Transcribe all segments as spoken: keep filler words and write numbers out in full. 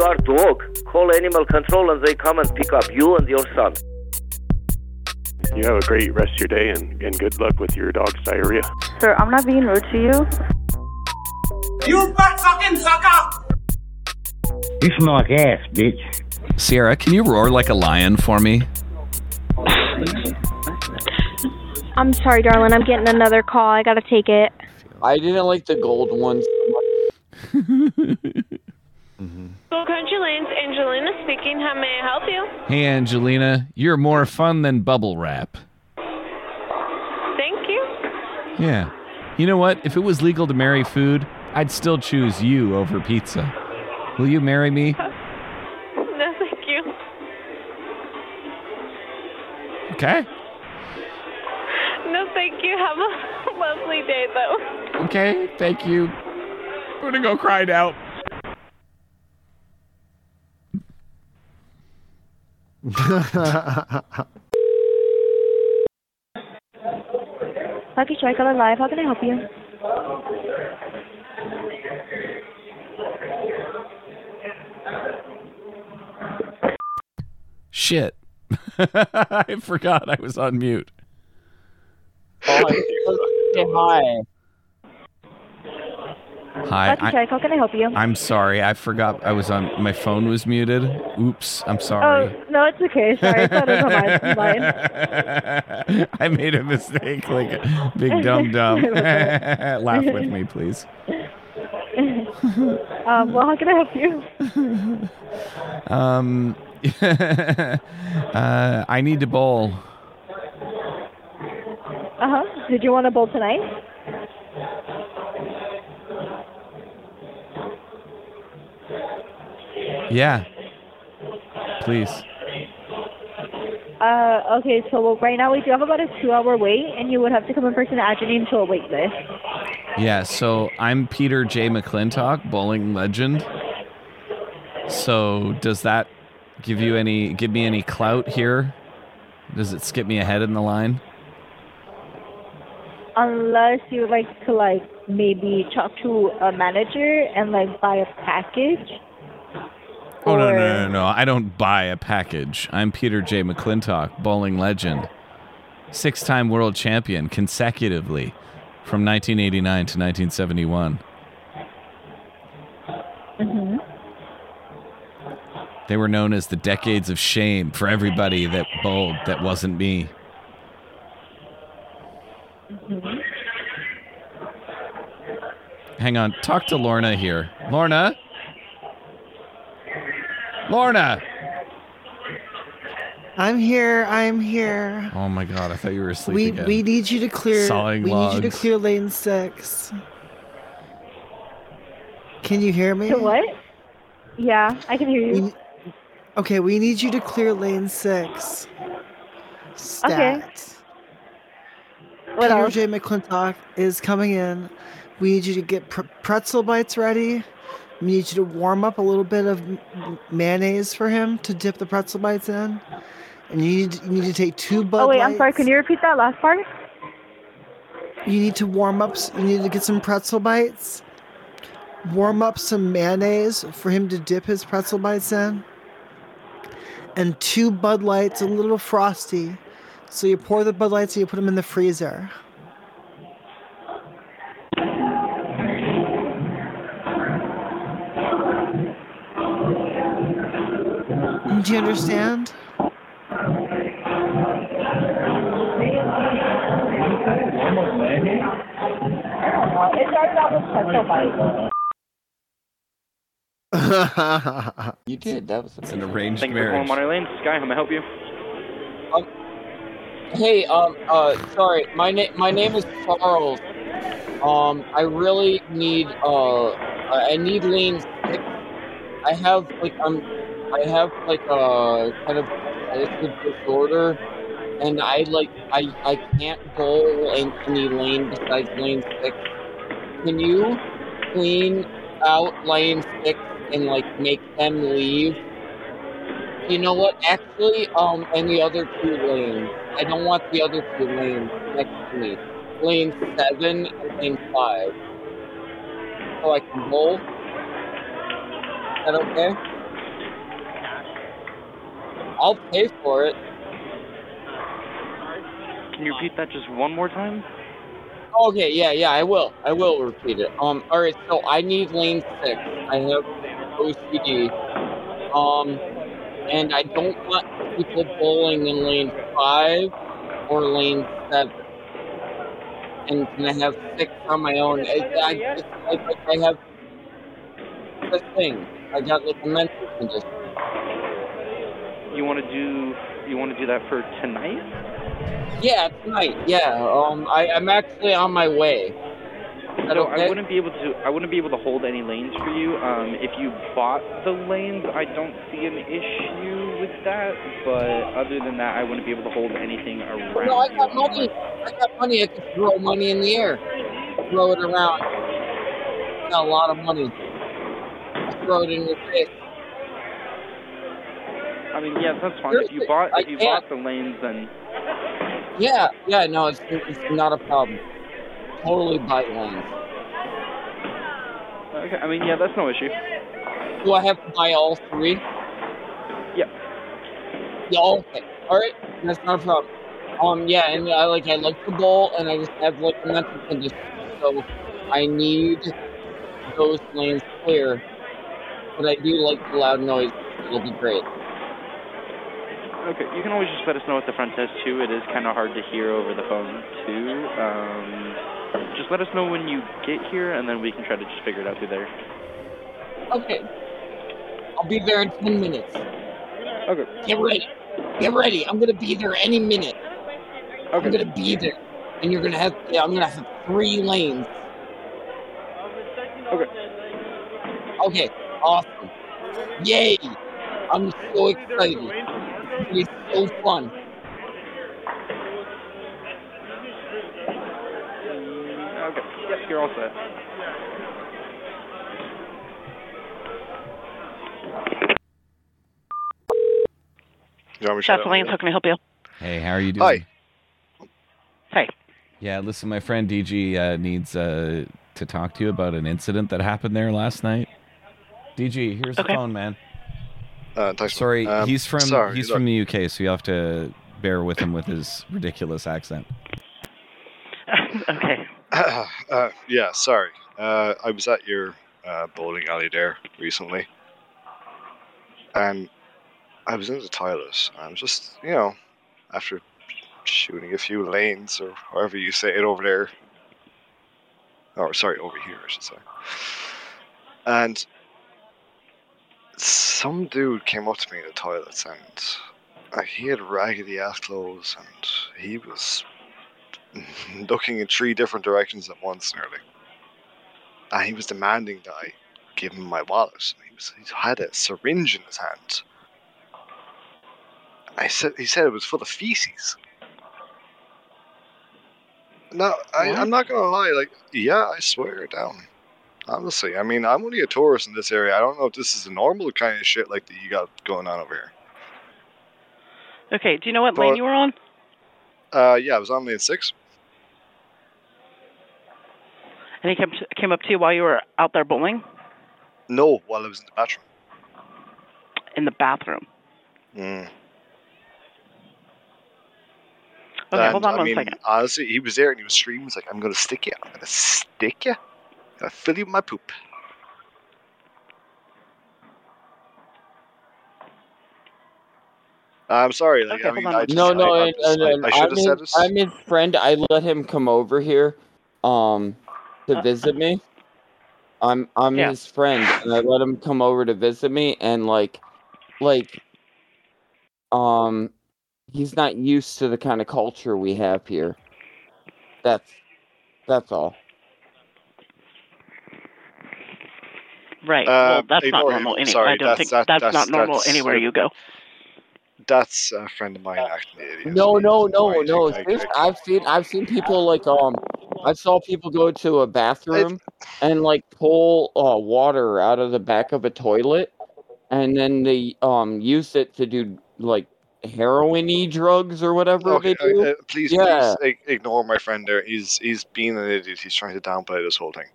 you are dog, call animal control and they come and pick up you and your son. You have a great rest of your day and, and good luck with your dog's diarrhea. Sir, I'm not being rude to you. You fat fucking sucker! You smell like ass, bitch. Sierra, can you roar like a lion for me? I'm sorry, darling. I'm getting another call. I gotta take it. I didn't like the gold one. Mm-hmm. Well, Country Lanes, Angelina speaking. How may I help you? Hey, Angelina. You're more fun than bubble wrap. Thank you. Yeah. You know what? If it was legal to marry food, I'd still choose you over pizza. Will you marry me? No, thank you. Okay. No, thank you. Have a lovely day, though. Okay, thank you. I'm going to go cry now. Lucky Strike on Live, how can I help you? Shit. I forgot I was on mute. Oh, hi. Hi. Lucky Strike, how can I help you? I'm sorry, I forgot I was on, my phone was muted. Oops, I'm sorry. Oh, no, it's okay, sorry. I thought it was mine. I made a mistake, like a big dumb dumb. Laugh with me, please. um, well, how can I help you? um, uh, I need to bowl. Uh-huh, did you want to bowl tonight? Yeah, please. Uh, okay, so well, right now we do have about a two-hour wait, and you would have to come in person and add your name to a wait list. Yeah, so I'm Peter J. McClintock, bowling legend. So does that give you any, give me any clout here? Does it skip me ahead in the line? Unless you would like to, like, maybe talk to a manager and, like, buy a package. Oh, no, no, no, no, no. I don't buy a package. I'm Peter J. McClintock, bowling legend. Six-time world champion consecutively from nineteen eighty-nine to nineteen seventy-one. Mm-hmm. They were known as the decades of shame for everybody that bowled that wasn't me. Mm-hmm. Hang on. Talk to Lorna here. Lorna? Lorna! I'm here, I'm here. Oh my god, I thought you were asleep we, again. We need you to clear Sawing We logs. need you to clear lane six. Can you hear me? The what? Yeah, I can hear you. We, okay, we need you to clear lane six. Stat. Okay. What Peter else? J. McClintock is coming in. We need you to get pre- pretzel bites ready. We need you to warm up a little bit of mayonnaise for him to dip the pretzel bites in. And you need, you need to take two Bud Lights. Oh, wait, I'm sorry. Can you repeat that last part? You need to warm up. You need to get some pretzel bites. Warm up some mayonnaise for him to dip his pretzel bites in. And two Bud Lights, a little frosty. So you pour the Bud Lights and you put them in the freezer. Do you understand? You did. That was an arranged Thank marriage. Thank you for calling Modern Lanes. Sky, how may I help you? Um, hey, um, uh, sorry. My name, my name is Charles. Um, I really need, uh, I need lanes. I have like I'm. Um, I have like a kind of disorder, and I like I, I can't bowl in any lane besides lane six. Can you clean out lane six and like make them leave? You know what? Actually, um, and the other two lanes. I don't want the other two lanes next to me. Lane seven and lane five. So I can bowl. Is that okay? I'll pay for it. Can you repeat that just one more time? Okay, yeah, yeah, I will. I will repeat it. Um, all right, so I need lane six. I have O C D. Um, and I don't want people bowling in lane five or lane seven. And can I have six on my own? I, I just I, like, I have this thing. I got like a mental condition. You want to do? You want to do that for tonight? Yeah, tonight. Yeah, um, I, I'm actually on my way. So okay? I wouldn't be able to. I wouldn't be able to hold any lanes for you. Um, if you bought the lanes, I don't see an issue with that. But other than that, I wouldn't be able to hold anything around. No, I got money. I got money. I can throw money in the air, throw it around. I got a lot of money. I throw it in your face. I mean, yeah, that's fine. Seriously, if you bought, if you bought the lanes, then. Yeah, yeah, no, it's, it's not a problem. Totally bite lanes. Okay, I mean, yeah, that's no issue. Do I have to buy all three? Yeah. Yeah, okay. All right, that's not a problem. Um, yeah, and I like I like the bowl, and I just have like a mental condition, so I need those lanes clear. But I do like the loud noise. It'll be great. Okay, you can always just let us know at the front desk, too. It is kind of hard to hear over the phone, too. Um, just let us know when you get here, and then we can try to just figure it out through there. Okay. I'll be there in ten minutes. Okay. Get ready. Get ready. I'm going to be there any minute. Okay. I'm going to be there. And you're going to have, yeah, I'm going to have three lanes. Okay. Okay. Awesome. Yay. I'm so excited. It's so fun. Okay, yep, you're all set. South Lanes, how can I help you? Hey, how are you doing? Hi. Hey. Yeah, listen, my friend D G uh, needs uh, to talk to you about an incident that happened there last night. D G, here's okay. the phone, man. Uh, sorry, um, he's from sorry, he's look. from the U K, so you have to bear with him with his ridiculous accent. Okay. Uh, uh, yeah, sorry. Uh, I was at your uh, bowling alley there recently, and I was in the toilet. I was just, you know, after shooting a few lanes or however you say it over there, or sorry, over here, I should say, and. Some dude came up to me in the toilets, and uh, he had raggedy ass clothes, and he was looking in three different directions at once, nearly. And he was demanding that I give him my wallet. And he was, he had a syringe in his hand. I said, he said it was full of feces. Now, I, I'm not gonna lie, like, yeah, I swear down. Honestly, I mean, I'm only a tourist in this area. I don't know if this is the normal kind of shit like that you got going on over here. Okay, do you know what but, lane you were on? Uh, yeah, I was on lane six. And he came to, came up to you while you were out there bowling? No, while I was in the bathroom. In the bathroom? Mm. Okay, and, hold on I one mean, second. Honestly, he was there and he was streaming. He was like, I'm going to stick you. I'm going to stick you. I fill you with my poop. I'm sorry. Like, okay, I mean, I just, no, no, I, I, just, I, I should have said this. I'm his friend. I let him come over here, um, to visit me. I'm I'm yeah. his friend, and I let him come over to visit me, and like, like, um, he's not used to the kind of culture we have here. That's that's all. Right. Uh, well, that's not normal anyway. Sorry, I don't that's, think that, that's, that's not normal that's, anywhere you go. That's a friend of mine actually. Idiot. No, no, no, no. no. I, I, I've seen, I've seen people like um, I saw people go to a bathroom it, and like pull uh, water out of the back of a toilet, and then they um use it to do like heroin-y drugs or whatever okay, they do. Uh, please, yeah. please ignore my friend there. He's he's being an idiot. He's trying to downplay this whole thing.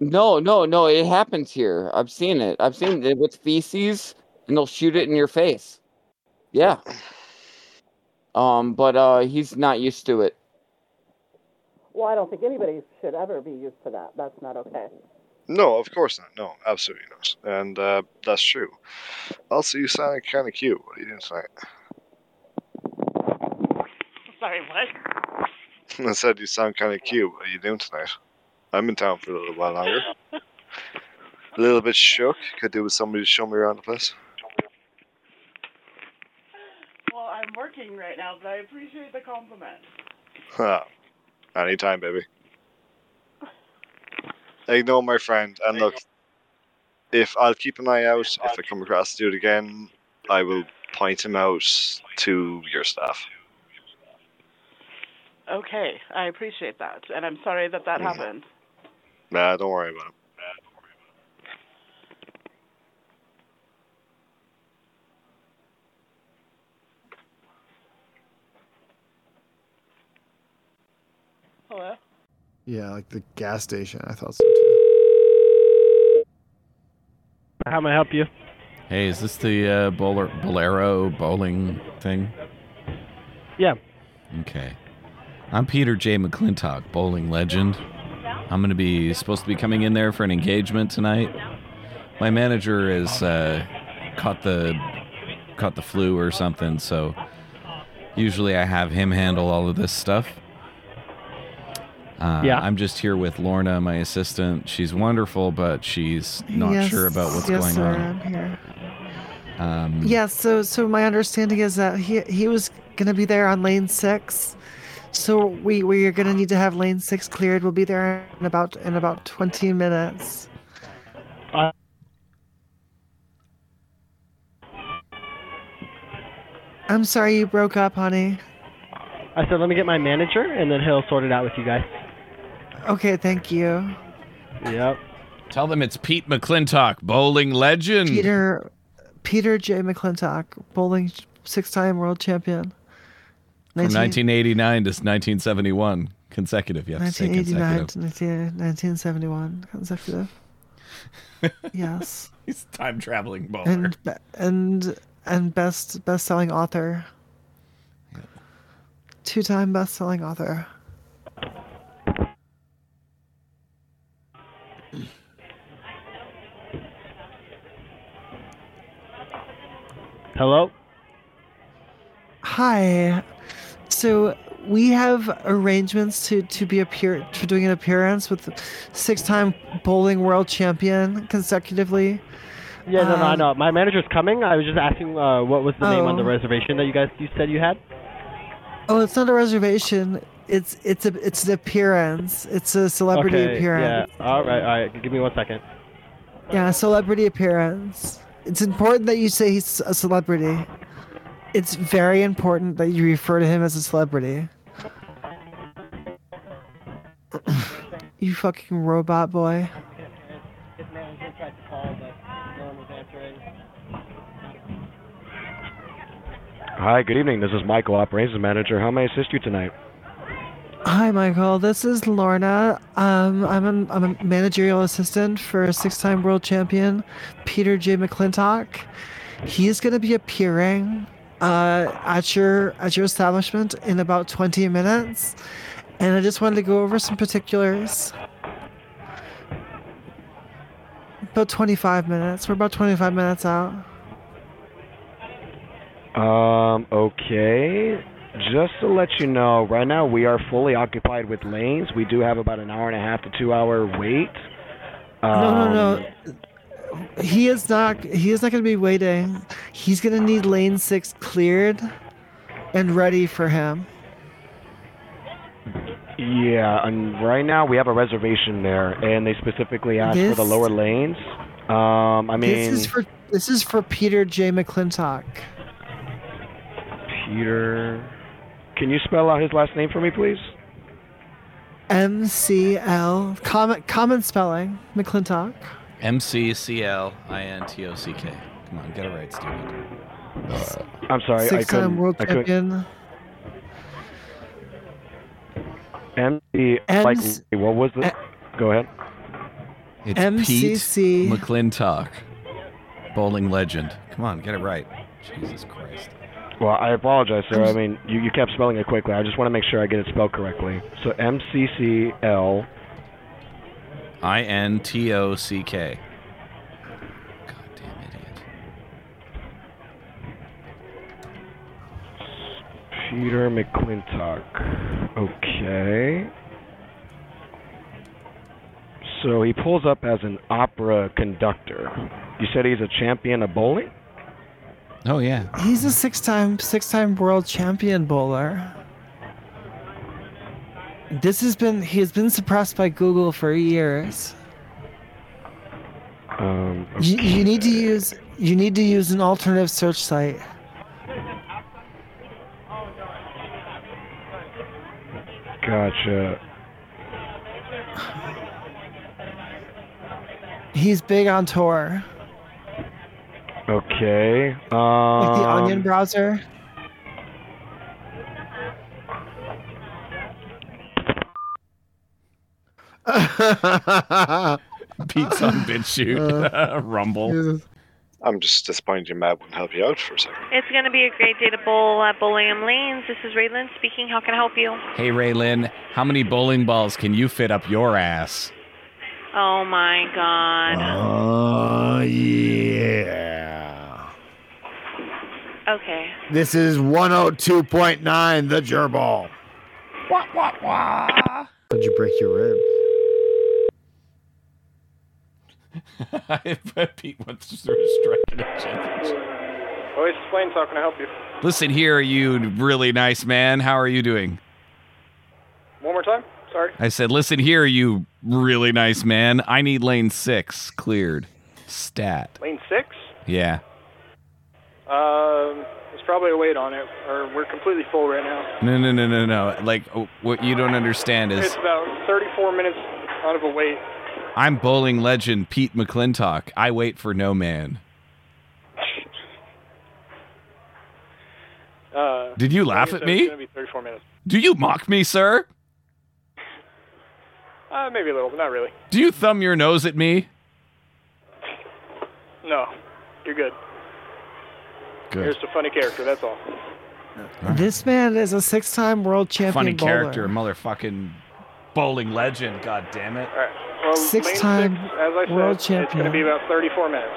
No, no, no, it happens here. I've seen it. I've seen it with feces, and they'll shoot it in your face. Yeah. Um, but uh, he's not used to it. Well, I don't think anybody should ever be used to that. That's not okay. No, of course not. No, absolutely not. And uh, that's true. Also, you sounded kind of cute. What do you tonight? Sorry, what? I said you sound kind of cute. What are you doing tonight? I'm in town for a little while longer. A little bit shook. Could do with somebody to show me around the place. Well, I'm working right now, but I appreciate the compliment. Huh. Anytime, baby. Ignore my friend. And look, if I'll keep an eye out, if I come across the dude again, I will point him out to your staff. Okay, I appreciate that. And I'm sorry that that mm. happened. Nah, don't worry about it. Hello? Yeah, like the gas station. I thought so too. How may I help you? Hey, is this the uh, bowler, Bolero bowling thing? Yeah. Okay. I'm Peter J. McClintock, bowling legend. I'm going to be supposed to be coming in there for an engagement tonight. My manager is uh, caught the caught the flu or something, so usually I have him handle all of this stuff. Uh, yeah. I'm just here with Lorna, my assistant. She's wonderful, but she's not yes, sure about what's yes, going sir, on. I'm here. Um, yeah, so so my understanding is that he he was going to be there on lane six. So we we are going to need to have lane six cleared. We'll be there in about in about twenty minutes. Uh, I'm sorry you broke up, honey. I said, let me get my manager, and then he'll sort it out with you guys. Okay, thank you. Yep. Tell them it's Pete McClintock, bowling legend. Peter Peter J. McClintock, bowling six-time world champion. nineteen From nineteen eighty-nine to nineteen seventy-one, consecutive. You have to say consecutive. nineteen seventy-one, consecutive. Yes. He's a time-traveling bowler. And and and best best-selling author. Two-time best-selling author. Hello? Hi. So we have arrangements to, to be appear for doing an appearance with six-time bowling world champion consecutively. Yeah, no, um, no, I know. My manager's coming. I was just asking uh, what was the oh. name on the reservation that you guys you said you had? Oh, it's not a reservation. It's it's a it's an appearance. It's a celebrity okay, appearance. Yeah. All right. All right. Give me one second. Yeah, celebrity appearance. It's important that you say he's a celebrity. It's very important that you refer to him as a celebrity. You fucking robot boy. His manager tried to call, but no one was answering. Hi, good evening. This is Michael, operations manager. How may I assist you tonight? Hi, Michael. This is Lorna. Um, I'm an, I'm a managerial assistant for a six-time world champion, Peter J. McClintock. He is going to be appearing uh, at your at your establishment in about twenty minutes, and I just wanted to go over some particulars. About twenty-five minutes. We're about twenty-five minutes out. Um, okay. Just to let you know, right now we are fully occupied with lanes. We do have about an hour and a half to two hour wait. Um, no, no, no. He is not, he is not going to be waiting. He's going to need lane six cleared and ready for him. Yeah, and right now we have a reservation there, and they specifically asked this, for the lower lanes. Um, I mean... This is for, this is for Peter J. McClintock. Peter, can you spell out his last name for me, please? M C L common common spelling McClintock. M C C L I N T O C K. Come on, get it right, stupid. Uh, I'm sorry, Six I couldn't. Six-time world I champion. M C like what was the? A- Go ahead. It's M C C. Pete McClintock, bowling legend. Come on, get it right. Jesus Christ. Well, I apologize, sir. I mean, you, you kept spelling it quickly. I just want to make sure I get it spelled correctly. So M C C L I N T O C K. Goddamn idiot. Peter McClintock. Okay. So he pulls up as an opera conductor. You said he's a champion of bowling? Oh, yeah. He's a six-time six-time world champion bowler. This has been... He has been suppressed by Google for years. Um, okay. you, you need to use... You need to use an alternative search site. Gotcha. He's big on tour. Okay. Um, like the Onion browser. Pete's on BitChute. Uh, Rumble. Jesus. I'm just disappointed your map wouldn't help you out for a second. It's going to be a great day to bowl at Bowlingham Lanes. This is Raylan speaking. How can I help you? Hey, Raylan. How many bowling balls can you fit up your ass? Oh, my God. Oh, yeah. Okay. This is one oh two point nine, the Gerball. Wah, wah, wah. How'd you break your ribs? I bet Pete went through a strike. Voice Plains, how can I help you? Listen here, you really nice man. How are you doing? One more time? Sorry. I said, listen here, you really nice man. I need lane six cleared. Stat. Lane six? Yeah. Um, there's probably a wait on it, or we're completely full right now. No, no, no, no, no. Like, what you don't understand is... It's about thirty-four minutes out of a wait. I'm bowling legend Pete McClintock. I wait for no man. uh, Did you laugh at me? It's going to be thirty-four minutes. Do you mock me, sir? Uh, maybe a little, but not really. Do you thumb your nose at me? No. You're good. Good. You're just a funny character, that's all. all right. This man is a six-time world champion funny bowler. Character, motherfucking bowling legend, God damn it. All right. Well, six-time six, as I world said, champion. It's going to be about thirty-four minutes.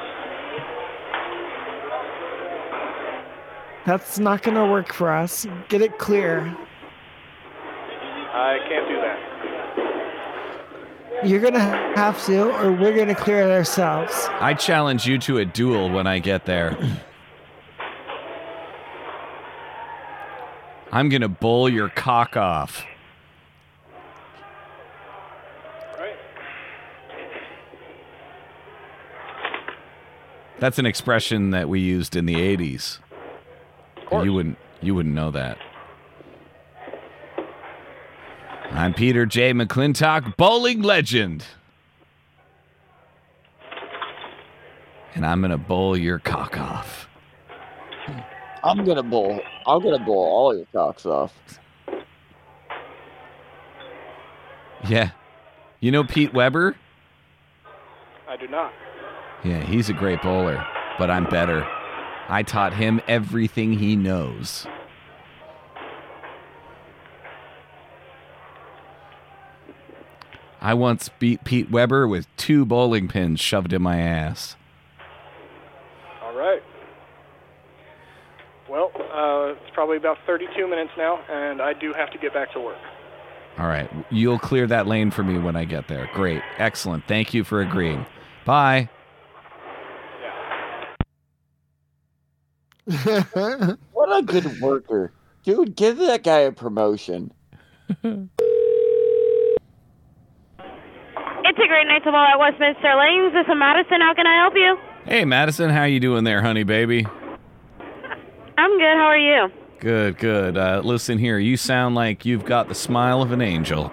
That's not going to work for us. Get it clear. I can't do that. You're going to have to, or we're going to clear it ourselves. I challenge you to a duel when I get there. I'm going to bowl your cock off. Right. That's an expression that we used in the eighties. You wouldn't, you wouldn't know that. I'm Peter J. McClintock, bowling legend. And I'm going to bowl your cock off. I'm going to bowl. I'm going to bowl all your cocks off. Yeah. You know Pete Weber? I do not. Yeah, he's a great bowler, but I'm better. I taught him everything he knows. I once beat Pete Weber with two bowling pins shoved in my ass. All right. Well, uh, it's probably about thirty-two minutes now, and I do have to get back to work. All right. You'll clear that lane for me when I get there. Great. Excellent. Thank you for agreeing. Bye. Yeah. What a good worker. Dude, give that guy a promotion. It's a great night to bowl at Westminster Lanes. This is Madison. How can I help you? Hey, Madison. How you doing there, honey baby? I'm good. How are you? Good, good. Uh, listen here. You sound like you've got the smile of an angel.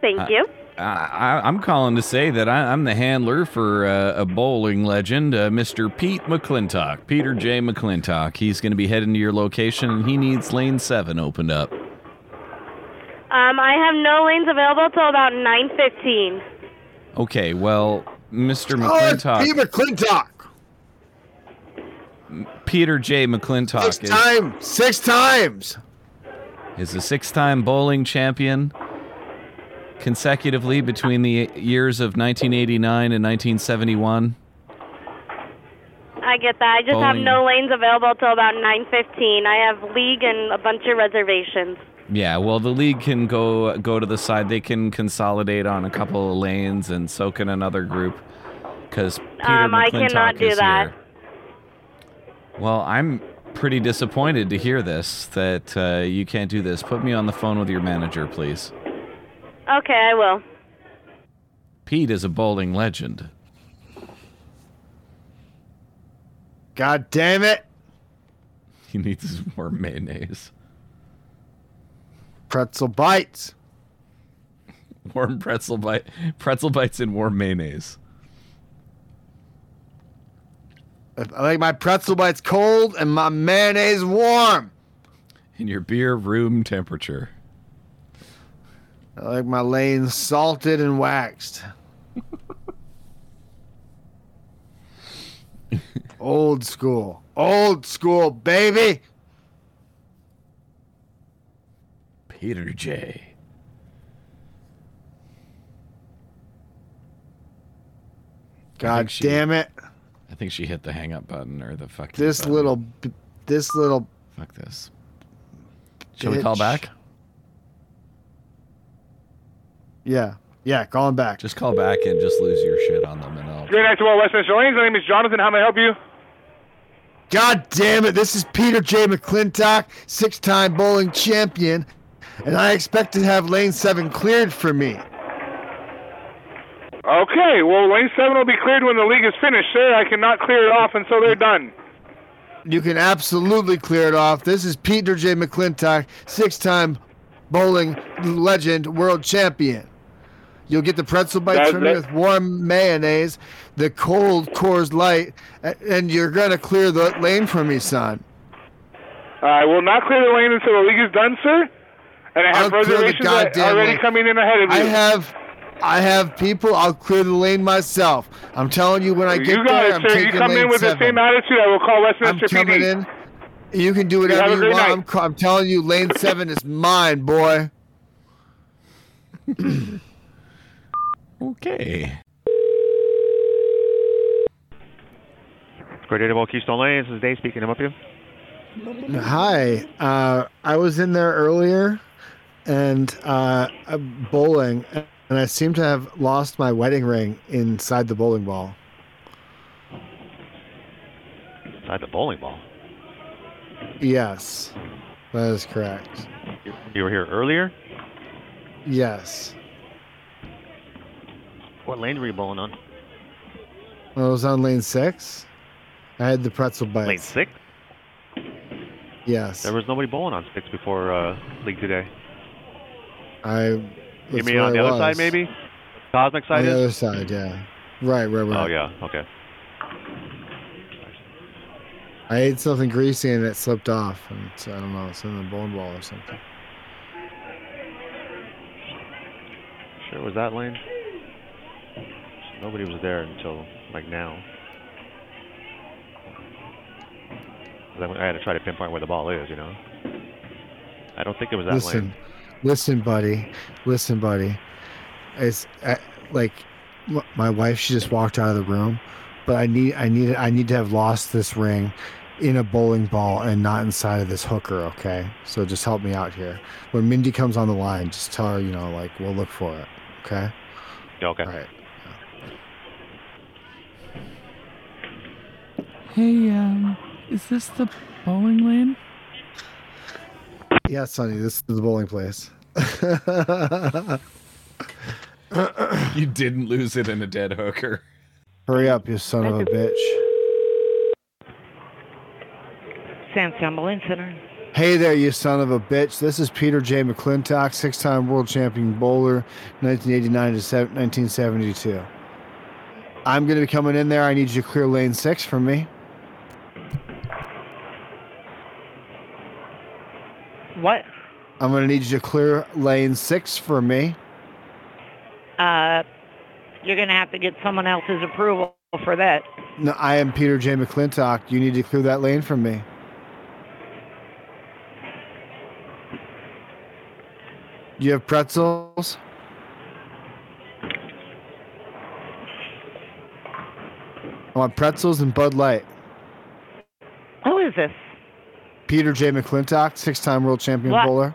Thank I, you. I, I, I'm calling to say that I, I'm the handler for uh, a bowling legend, uh, Mister Pete McClintock, Peter J. McClintock. He's going to be heading to your location, and he needs lane seven opened up. Um, I have no lanes available till about nine fifteen. Okay, well, Mister McClintock... Oh, Pete McClintock! Peter J. McClintock six is... Time, six times! Is a six-time bowling champion consecutively between the years of nineteen eighty-nine and nineteen seventy-one. I get that. I just bowling. have no lanes available till about nine fifteen. I have league and a bunch of reservations. Yeah, well, the league can go go to the side. They can consolidate on a couple of lanes and soak in another group because Peter um, McClintock I cannot do is that. Here. Well, I'm pretty disappointed to hear this, that uh, you can't do this. Put me on the phone with your manager, please. Okay, I will. Pete is a bowling legend. God damn it! He needs more mayonnaise. Pretzel bites. Warm pretzel bite. Pretzel bites and warm mayonnaise. I like my pretzel bites cold and my mayonnaise warm. And your beer room temperature. I like my lanes salted and waxed. Old school. Old school, baby. Peter J. God she, damn it. I think she hit the hang up button or the fuck this button. little this little fuck this. Shall bitch. we call back? Yeah. Yeah, call him back. Just call back and just lose your shit on them and all. Great night to all Westminster Lanes. My name is Jonathan. How may I help you? God damn it. This is Peter J. McClintock, six-time bowling champion, and I expect to have lane seven cleared for me. Okay, well, lane seven will be cleared when the league is finished, sir. I cannot clear it off until they're done. You can absolutely clear it off. This is Peter J. McClintock, six-time bowling legend, world champion. You'll get the pretzel bites from me with warm mayonnaise, the cold Coors Light, and you're going to clear the lane for me, son. I will not clear the lane until the league is done, sir. And I have I'll reservations already lane. coming in ahead of you. I have, I have people. I'll clear the lane myself. I'm telling you, when I get you there, it, I'm sir. taking lane You come lane in with seven. the same attitude. I will call Westminster P D. I'm coming in. You can do whatever you, you want. I'm, I'm telling you, lane seven is mine, boy. Okay. Great Eight of All Keystone Lane. This is Dave speaking. I'm up here. Hi. Uh, I was in there earlier and uh, bowling, and I seem to have lost my wedding ring inside the bowling ball. Inside the bowling ball? Yes. That is correct. You were here earlier? Yes. What lane were you bowling on? Well, I was on lane six. I had the pretzel bites. Lane six? Yes. There was nobody bowling on six before uh, league today. I. You mean on the I other was. side, maybe? Cosmic side. On the is? other side, yeah. Right, right, right. Oh yeah, okay. I ate something greasy and it slipped off, and so, I don't know, it's in the bowling ball or something. Sure, was that lane? Nobody was there until, like, now. I had to try to pinpoint where the ball is, you know? I don't think it was that listen, lane. Listen, buddy. Listen, buddy. It's, I, like, my wife, she just walked out of the room, but I need, I need, I need to have lost this ring in a bowling ball and not inside of this hooker, okay? So just help me out here. When Mindy comes on the line, just tell her, you know, like, we'll look for it, okay? Okay. All right. Hey, um, is this the bowling lane? Yeah, Sonny, this is the bowling place. You didn't lose it in a dead hooker. Hurry up, you son of a bitch. Samsung Bowling Center. Hey there, you son of a bitch. This is Peter J. McClintock, six-time world champion bowler, nineteen eighty-nine to nineteen seventy-two. I'm going to be coming in there. I need you to clear lane six for me. What? I'm going to need you to clear lane six for me. Uh, you're going to have to get someone else's approval for that. No, I am Peter J. McClintock. You need to clear that lane from me. You have pretzels? I want pretzels and Bud Light. Who is this? Peter J. McClintock, six-time world champion what? bowler.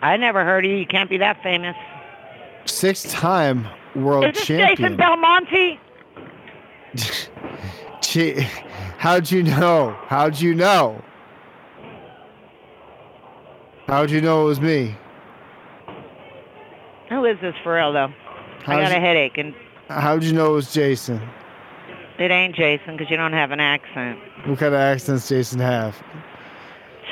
I never heard of you. You can't be that famous. Six-time world champion. Is this champion. Jason Belmonte? Gee, how'd you know? How'd you know? How'd you know it was me? Who is this for real, though? How'd I got you, a headache. And how'd you know it was Jason? It ain't Jason, because you don't have an accent. What kind of accents does Jason have?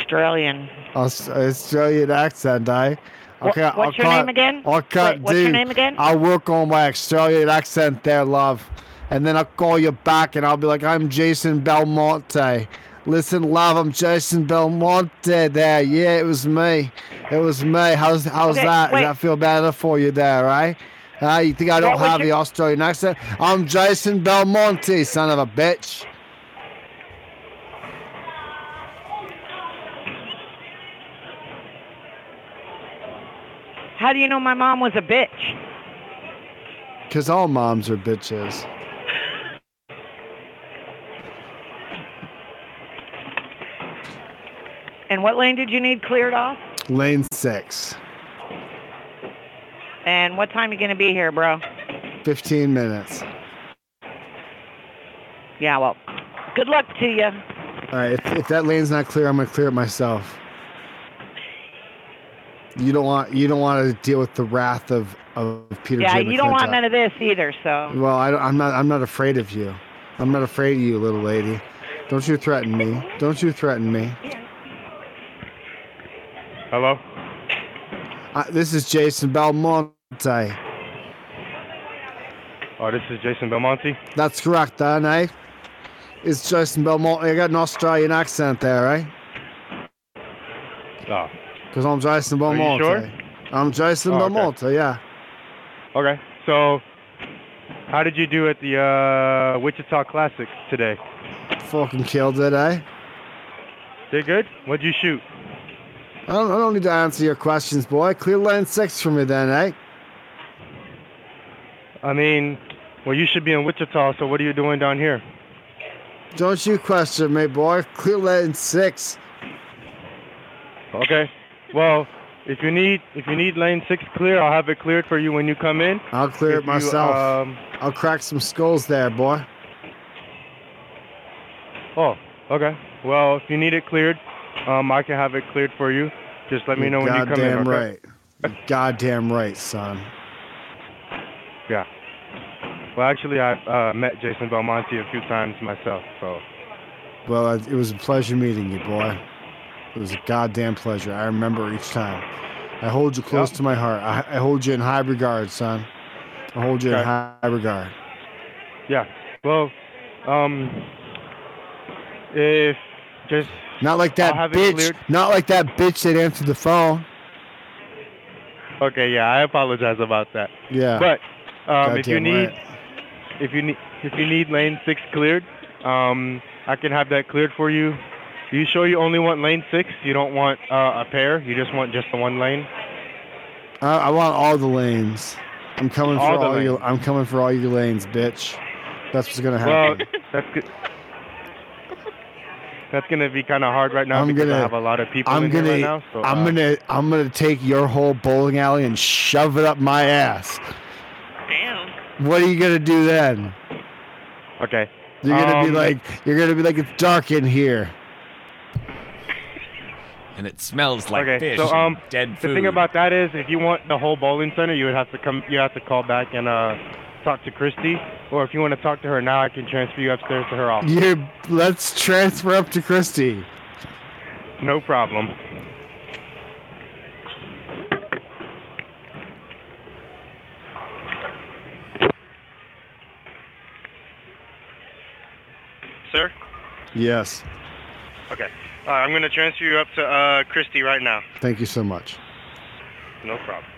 Australian. Aust- Australian accent, I. Okay, Wh- what's I'll your cut, name again? I'll cut, Wait, what's dude, your name again? I'll work on my Australian accent there, love. And then I'll call you back, and I'll be like, I'm Jason Belmonte. Listen, love, I'm Jason Belmonte there. Yeah, it was me. It was me. How's how's okay, that? Wait. Does that feel better for you there, right? Uh, you think I don't have your... the Australian accent? I'm Jason Belmonte, son of a bitch. How do you know my mom was a bitch? Because all moms are bitches. And what lane did you need cleared off? Lane six. And what time are you going to be here, bro? Fifteen minutes. Yeah, well, good luck to you. All right, if, if that lane's not clear, I'm going to clear it myself. You don't want you don't want to deal with the wrath of, of Peter. Yeah, J. McClintock. You don't want none of this either. So. Well, I don't, I'm not I'm not afraid of you. I'm not afraid of you, little lady. Don't you threaten me? Don't you threaten me? Hello? Uh, this is Jason Belmonte. Oh, this is Jason Belmonte? That's correct, eh? Right? It's Jason Belmonte. You got an Australian accent there, right? Oh. Because I'm Jason Belmonte. Are you sure? I'm Jason oh, Belmonte, okay. yeah. Okay, so how did you do at the uh, Wichita Classic today? Fucking killed it, eh? Did good? What'd you shoot? I don't, I don't need to answer your questions, boy. Clear lane six for me then, eh? I mean, well, you should be in Wichita, so what are you doing down here? Don't you question me, boy. Clear lane six. Okay. Well, if you need if you need lane six clear, I'll have it cleared for you when you come in. I'll clear if it myself. You, um... I'll crack some skulls there, boy. Oh, okay. Well, if you need it cleared, Um, I can have it cleared for you. Just let me know when you come in. Goddamn right. Goddamn right, son. Yeah. Well, actually, I've uh, met Jason Belmonte a few times myself, so. Well, it was a pleasure meeting you, boy. It was a goddamn pleasure. I remember each time. I hold you close yep. to my heart. I, I hold you in high regard, son. I hold you okay. in high regard. Yeah. Well, um, if just. Not like that bitch. Not like that bitch that answered the phone. Okay, yeah, I apologize about that. Yeah. But um, if you need, right. if you need, if you need lane six cleared, um, I can have that cleared for you. Are you sure you only want lane six? You don't want uh, a pair. You just want just the one lane. I, I want all the lanes. I'm coming all for all lanes. your. I'm coming for all your lanes, bitch. That's what's gonna happen. Well, that's good. That's gonna be kind of hard right now I'm because gonna, I have a lot of people I'm in gonna, here right now. So, I'm uh, gonna, I'm gonna take your whole bowling alley and shove it up my ass. Damn. What are you gonna do then? Okay. You're gonna um, be like, you're gonna be like, it's dark in here. And it smells like okay, fish. So um, and dead food. The thing about that is, if you want the whole bowling center, you would have to come, you have to call back and uh. talk to Christy, or if you want to talk to her now, I can transfer you upstairs to her office. Yeah, let's transfer up to Christy. No problem. Sir? Yes. Okay. Uh, I'm going to transfer you up to uh, Christy right now. Thank you so much. No problem.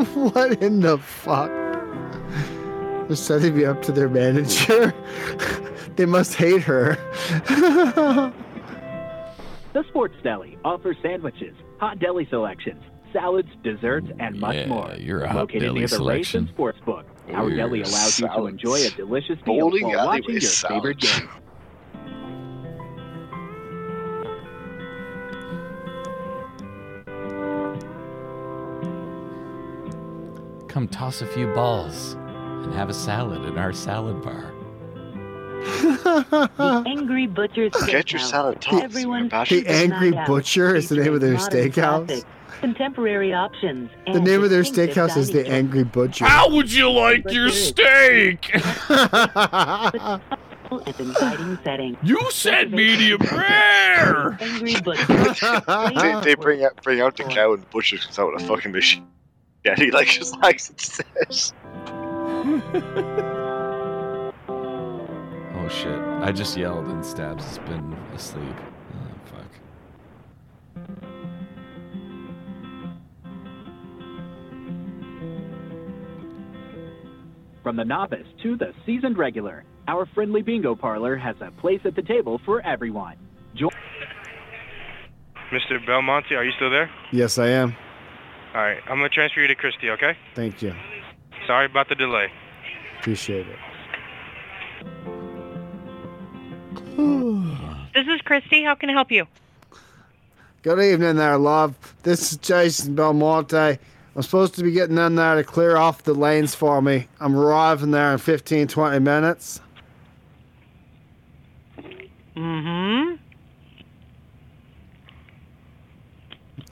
What in the fuck? They're setting me up to their manager. They must hate her. The Sports Deli offers sandwiches, hot deli selections, salads, desserts, and much yeah, more. You're a hot Located deli near the selection. Race and Sportsbook, Weird. Our deli allows you to enjoy a delicious meal Holy while God, watching your salads. Favorite game. Come toss a few balls and have a salad in our salad bar. The Angry Butcher's Steakhouse. Get your salad tossed. Everyone the Angry Butcher is the name of their steakhouse. Contemporary options. The name of their steakhouse is The Angry Butcher. How would you like your steak? You said medium rare. Angry Butcher. They bring out bring out the cow and butchers because I want a fucking machine. Yeah, he like just likes it says. Oh shit! I just yelled and Stabs has been asleep. Oh fuck! From the novice to the seasoned regular, our friendly bingo parlor has a place at the table for everyone. Join- Mister Belmonte, are you still there? Yes, I am. All right, I'm going to transfer you to Christy, okay? Thank you. Sorry about the delay. Appreciate it. This is Christy. How can I help you? Good evening there, love. This is Jason Belmonte. I'm supposed to be getting in there to clear off the lanes for me. I'm arriving there in fifteen, twenty minutes. Mm-hmm.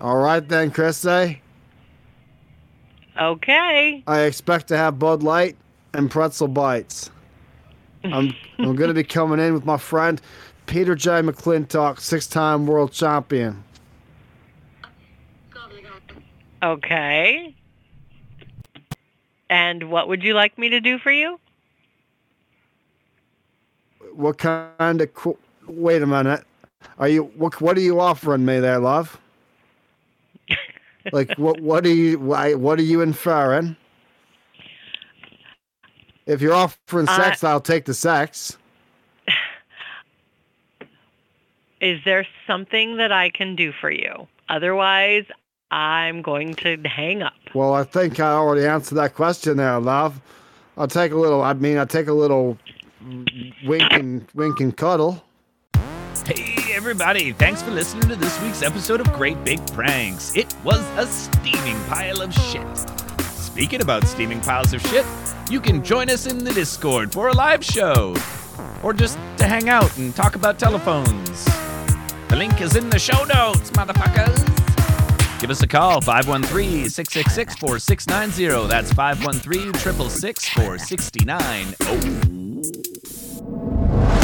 All right then, Christy. Okay. I expect to have Bud Light and pretzel bites. I'm I'm going to be coming in with my friend Peter J. McClintock, six-time world champion. Okay. And what would you like me to do for you? What kind of... Co- Wait a minute. Are you what, what are you offering me there, love? Like what? What are you? Why? What are you inferring? If you're offering uh, sex, I'll take the sex. Is there something that I can do for you? Otherwise, I'm going to hang up. Well, I think I already answered that question there, love. I'll take a little. I mean, I take a little wink and wink and cuddle. Hey everybody, thanks for listening to this week's episode of Great Big Pranks. It was a steaming pile of shit. Speaking about steaming piles of shit, you can join us in the Discord for a live show. Or just to hang out and talk about telephones. The link is in the show notes, motherfuckers. Give us a call, five one three, six six six, four six nine zero. That's five one three, six six six, four six nine zero.